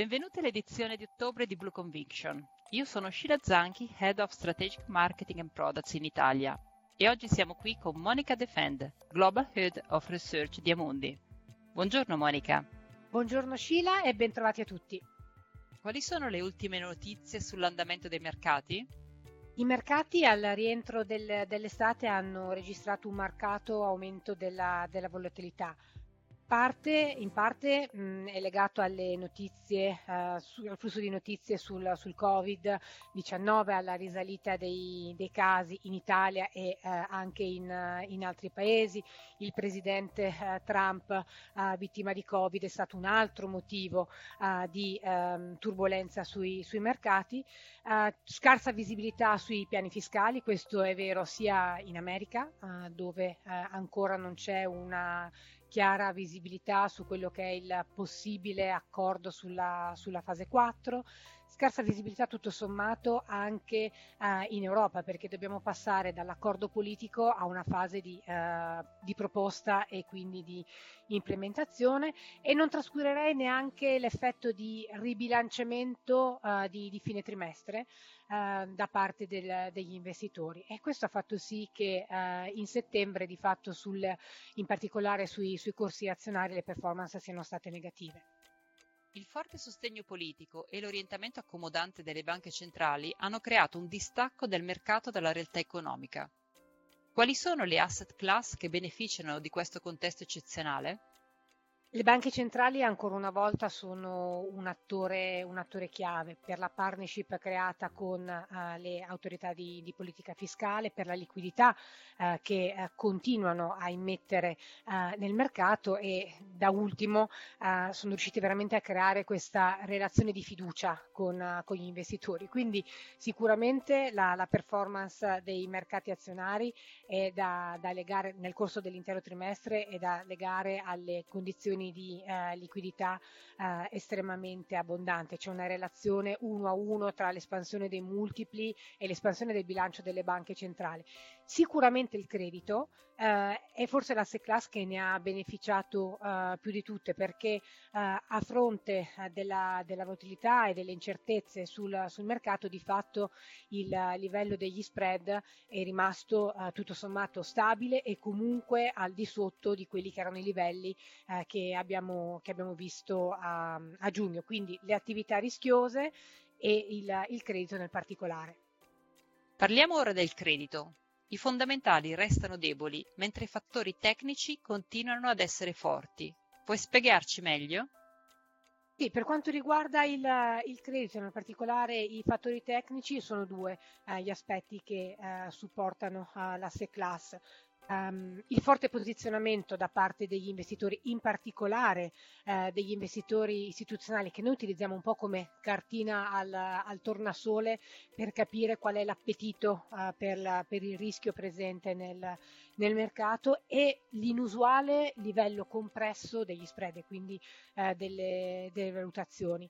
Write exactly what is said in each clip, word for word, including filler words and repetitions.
Benvenuti all'edizione di ottobre di Blue Conviction. Io sono Sheila Zanchi, Head of Strategic Marketing and Products in Italia, e oggi siamo qui con Monica Defend, Global Head of Research di Amundi. Buongiorno Monica. Buongiorno Sheila e bentrovati a tutti. Quali sono le ultime notizie sull'andamento dei mercati? I mercati al rientro del, dell'estate hanno registrato un marcato aumento della, della volatilità. Parte, in parte mh, è legato alle notizie, uh, su, al flusso di notizie sul, sul covid diciannove, alla risalita dei, dei casi in Italia e uh, anche in, uh, in altri paesi. Il presidente uh, Trump, uh, vittima di Covid, è stato un altro motivo uh, di um, turbolenza sui, sui mercati. Uh, scarsa visibilità sui piani fiscali, questo è vero sia in America, uh, dove uh, ancora non c'è una chiara visibilità su quello che è il possibile accordo sulla, sulla fase quattro, scarsa visibilità tutto sommato anche eh, in Europa, perché dobbiamo passare dall'accordo politico a una fase di, eh, di proposta e quindi di implementazione, e non trascurerei neanche l'effetto di ribilanciamento eh, di, di fine trimestre eh, da parte del, degli investitori, e questo ha fatto sì che eh, in settembre di fatto sul, in particolare sui, sui corsi azionari le performance siano state negative. Il forte sostegno politico e l'orientamento accomodante delle banche centrali hanno creato un distacco del mercato dalla realtà economica. Quali sono le asset class che beneficiano di questo contesto eccezionale? Le banche centrali ancora una volta sono un attore, un attore chiave per la partnership creata con uh, le autorità di, di politica fiscale, per la liquidità uh, che uh, continuano a immettere uh, nel mercato, e da ultimo uh, sono riusciti veramente a creare questa relazione di fiducia con, uh, con gli investitori. Quindi sicuramente la, la performance dei mercati azionari è da, da legare nel corso dell'intero trimestre, è da legare alle condizioni di eh, liquidità eh, estremamente abbondante. C'è una relazione uno a uno tra l'espansione dei multipli e l'espansione del bilancio delle banche centrali. Sicuramente il credito eh, è forse l'asset class che ne ha beneficiato eh, più di tutte, perché eh, a fronte della, della volatilità e delle incertezze sul, sul mercato, di fatto il livello degli spread è rimasto eh, tutto sommato stabile e comunque al di sotto di quelli che erano i livelli eh, che Abbiamo, che abbiamo visto a, a giugno, quindi le attività rischiose e il, il credito nel particolare. Parliamo ora del credito. I fondamentali restano deboli, mentre i fattori tecnici continuano ad essere forti. Puoi spiegarci meglio? Sì, per quanto riguarda il, il credito, in particolare i fattori tecnici, sono due eh, gli aspetti che eh, supportano eh, l'asset class. Um, il forte posizionamento da parte degli investitori, in particolare eh, degli investitori istituzionali, che noi utilizziamo un po' come cartina al, al tornasole per capire qual è l'appetito eh, per, la, per il rischio presente nel, nel mercato, e l'inusuale livello compresso degli spread e quindi eh, delle, delle valutazioni.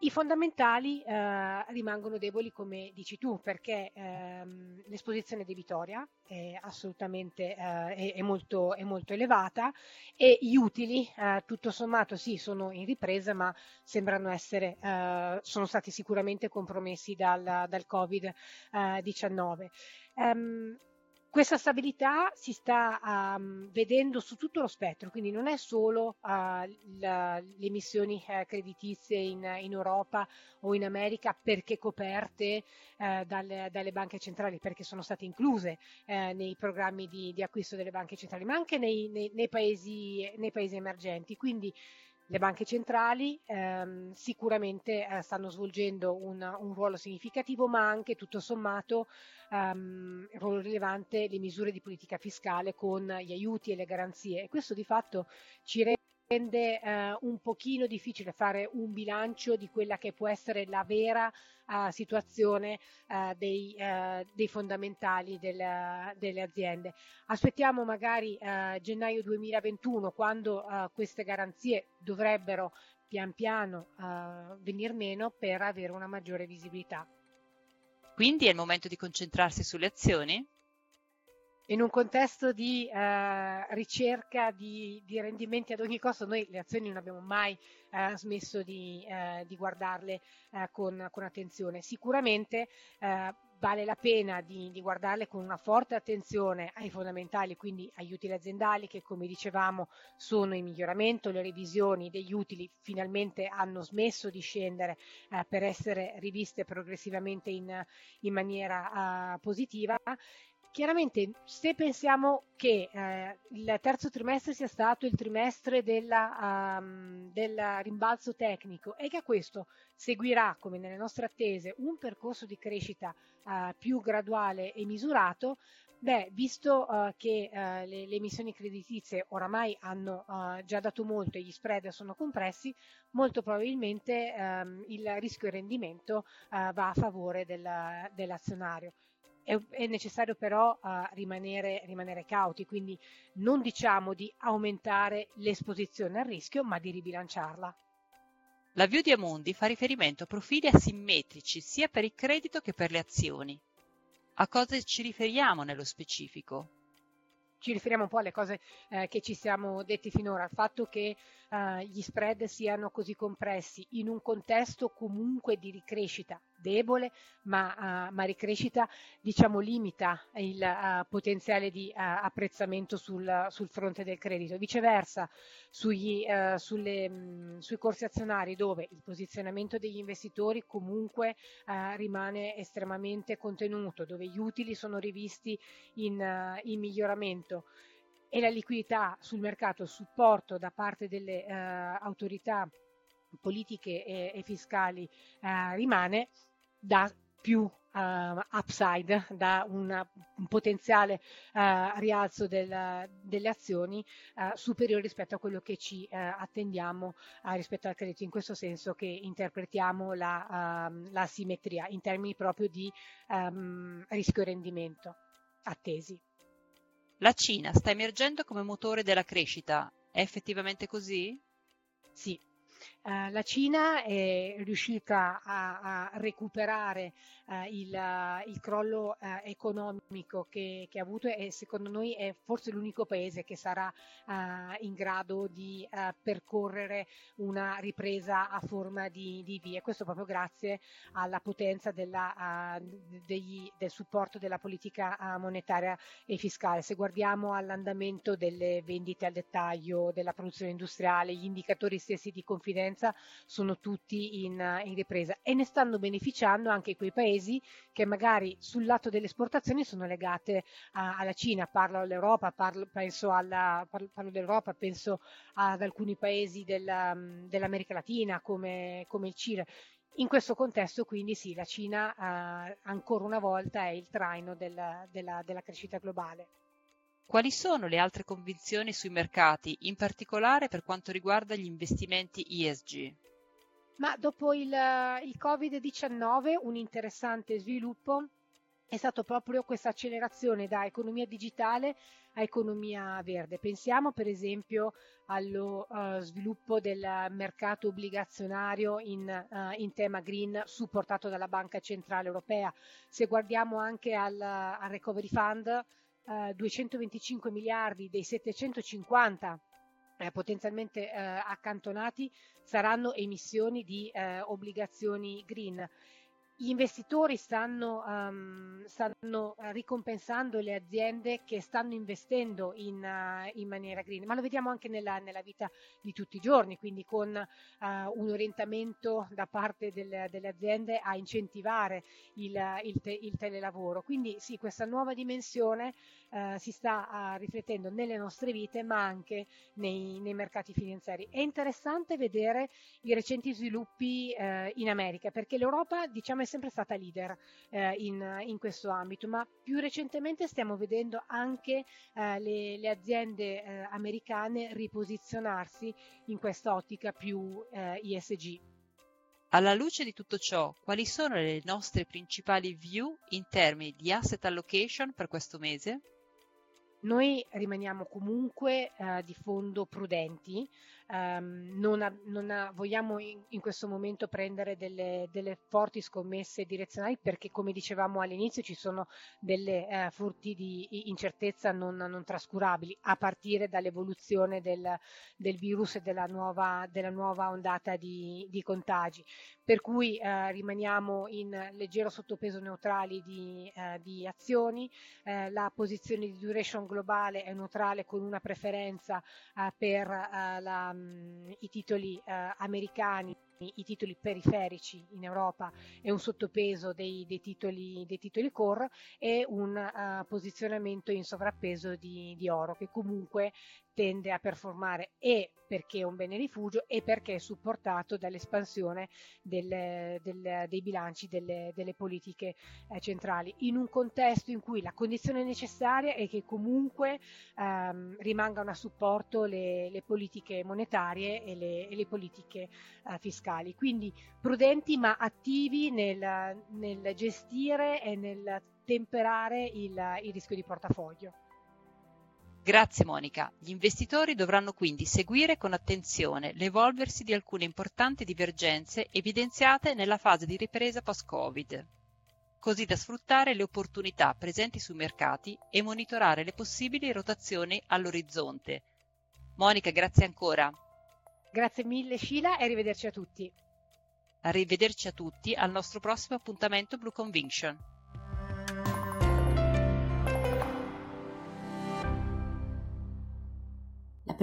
I fondamentali eh, rimangono deboli, come dici tu, perché ehm, l'esposizione debitoria è assolutamente eh, è, è, molto, è molto elevata, e gli utili eh, tutto sommato sì, sono in ripresa, ma sembrano essere eh, sono stati sicuramente compromessi dal, dal covid diciannove. Eh, um, Questa stabilità si sta um, vedendo su tutto lo spettro, quindi non è solo uh, la, le emissioni uh, creditizie in, in Europa o in America, perché coperte uh, dalle, dalle banche centrali, perché sono state incluse uh, nei programmi di, di acquisto delle banche centrali, ma anche nei, nei, nei, paesi, nei paesi emergenti. Quindi le banche centrali ehm, sicuramente eh, stanno svolgendo un, un ruolo significativo, ma anche tutto sommato ehm, ruolo rilevante le misure di politica fiscale con gli aiuti e le garanzie, e questo di fatto ci rende rende eh, un pochino difficile fare un bilancio di quella che può essere la vera eh, situazione eh, dei, eh, dei fondamentali del, delle aziende. Aspettiamo magari eh, gennaio duemilaventuno, quando eh, queste garanzie dovrebbero pian piano eh, venir meno, per avere una maggiore visibilità. Quindi è il momento di concentrarsi sulle azioni? in un contesto di eh, ricerca di, di rendimenti ad ogni costo, noi le azioni non abbiamo mai eh, smesso di, eh, di guardarle eh, con, con attenzione. Sicuramente eh, vale la pena di, di guardarle con una forte attenzione ai fondamentali, quindi agli utili aziendali che, come dicevamo, sono in miglioramento. Le revisioni degli utili finalmente hanno smesso di scendere eh, per essere riviste progressivamente in, in maniera eh, positiva. Chiaramente, se pensiamo che eh, il terzo trimestre sia stato il trimestre della, um, del rimbalzo tecnico e che a questo seguirà, come nelle nostre attese, un percorso di crescita uh, più graduale e misurato, beh, visto uh, che uh, le, le emissioni creditizie oramai hanno uh, già dato molto e gli spread sono compressi, molto probabilmente um, il rischio e rendimento uh, va a favore del, dell'azionario. È necessario però uh, rimanere, rimanere cauti, quindi non diciamo di aumentare l'esposizione al rischio, ma di ribilanciarla. L'avvio di Amundi fa riferimento a profili asimmetrici sia per il credito che per le azioni. A cosa ci riferiamo nello specifico? Ci riferiamo un po' alle cose eh, che ci siamo detti finora, al fatto che eh, gli spread siano così compressi in un contesto comunque di ricrescita debole, ma, uh, ma ricrescita, diciamo, limita il uh, potenziale di uh, apprezzamento sul, uh, sul fronte del credito. Viceversa, sugli, uh, sulle, mh, sui corsi azionari, dove il posizionamento degli investitori comunque uh, rimane estremamente contenuto, dove gli utili sono rivisti in, uh, in miglioramento e la liquidità sul mercato, il supporto da parte delle uh, autorità politiche e, e fiscali uh, rimane, da più uh, upside, da una, un potenziale uh, rialzo del, delle azioni uh, superiore rispetto a quello che ci uh, attendiamo uh, rispetto al credito. In questo senso che interpretiamo la, uh, la simmetria in termini proprio di um, rischio e rendimento attesi. La Cina sta emergendo come motore della crescita, è effettivamente così? Sì. Uh, la Cina è riuscita a, a recuperare uh, il, uh, il crollo uh, economico che, che ha avuto e secondo noi è forse l'unico paese che sarà uh, in grado di uh, percorrere una ripresa a forma di, di V, e questo proprio grazie alla potenza della, uh, degli, del supporto della politica uh, monetaria e fiscale. Se guardiamo all'andamento delle vendite al dettaglio, della produzione industriale, gli indicatori stessi di confidenza sono tutti in, in ripresa e ne stanno beneficiando anche quei paesi che magari sul lato delle esportazioni sono legate a, alla Cina. Parlo all'Europa, parlo, penso alla, parlo, parlo dell'Europa, penso ad alcuni paesi del, dell'America Latina come, come il Cile. In questo contesto quindi sì, la Cina eh, ancora una volta è il traino del, della, della crescita globale. Quali sono le altre convinzioni sui mercati, in particolare per quanto riguarda gli investimenti E S G? Ma dopo il, il covid diciannove, un interessante sviluppo è stato proprio questa accelerazione da economia digitale a economia verde. Pensiamo per esempio allo uh, sviluppo del mercato obbligazionario in, uh, in tema green supportato dalla Banca Centrale Europea. Se guardiamo anche al, al Recovery Fund, Uh, duecentoventicinque miliardi dei settecentocinquanta eh, potenzialmente eh, accantonati saranno emissioni di eh, obbligazioni green. Gli investitori stanno, um, stanno ricompensando le aziende che stanno investendo in, uh, in maniera green, ma lo vediamo anche nella, nella vita di tutti i giorni, quindi con uh, un orientamento da parte del, delle aziende a incentivare il, il, te, il telelavoro. Quindi sì, questa nuova dimensione uh, si sta uh, riflettendo nelle nostre vite, ma anche nei, nei mercati finanziari. È interessante vedere i recenti sviluppi uh, in America, perché l'Europa, diciamo, è sempre stata leader eh, in, in questo ambito, ma più recentemente stiamo vedendo anche eh, le, le aziende eh, americane riposizionarsi in questa ottica più eh, E S G. Alla luce di tutto ciò, quali sono le nostre principali view in termini di asset allocation per questo mese? Noi rimaniamo comunque eh, di fondo prudenti ehm, non, ha, non ha, vogliamo in, in questo momento prendere delle, delle forti scommesse direzionali, perché come dicevamo all'inizio ci sono delle eh, furti di incertezza non, non trascurabili, a partire dall'evoluzione del, del virus e della nuova, della nuova ondata di, di contagi. Per cui eh, rimaniamo in leggero sottopeso neutrali di, eh, di azioni, eh, la posizione di duration globale è neutrale con una preferenza eh, per eh, la, i titoli eh, americani, i titoli periferici in Europa e un sottopeso dei, dei, titoli, dei titoli core, e un uh, posizionamento in sovrappeso di, di oro, che comunque tende a performare, e perché è un bene rifugio e perché è supportato dall'espansione del, del, dei bilanci delle, delle politiche eh, centrali, in un contesto in cui la condizione necessaria è che comunque ehm, rimangano a supporto le, le politiche monetarie e le, e le politiche eh, fiscali. Quindi prudenti ma attivi nel, nel gestire e nel temperare il, il rischio di portafoglio. Grazie Monica. Gli investitori dovranno quindi seguire con attenzione l'evolversi di alcune importanti divergenze evidenziate nella fase di ripresa post-Covid, così da sfruttare le opportunità presenti sui mercati e monitorare le possibili rotazioni all'orizzonte. Monica, grazie ancora. Grazie mille Sheila e arrivederci a tutti. Arrivederci a tutti al nostro prossimo appuntamento Blue Conviction. La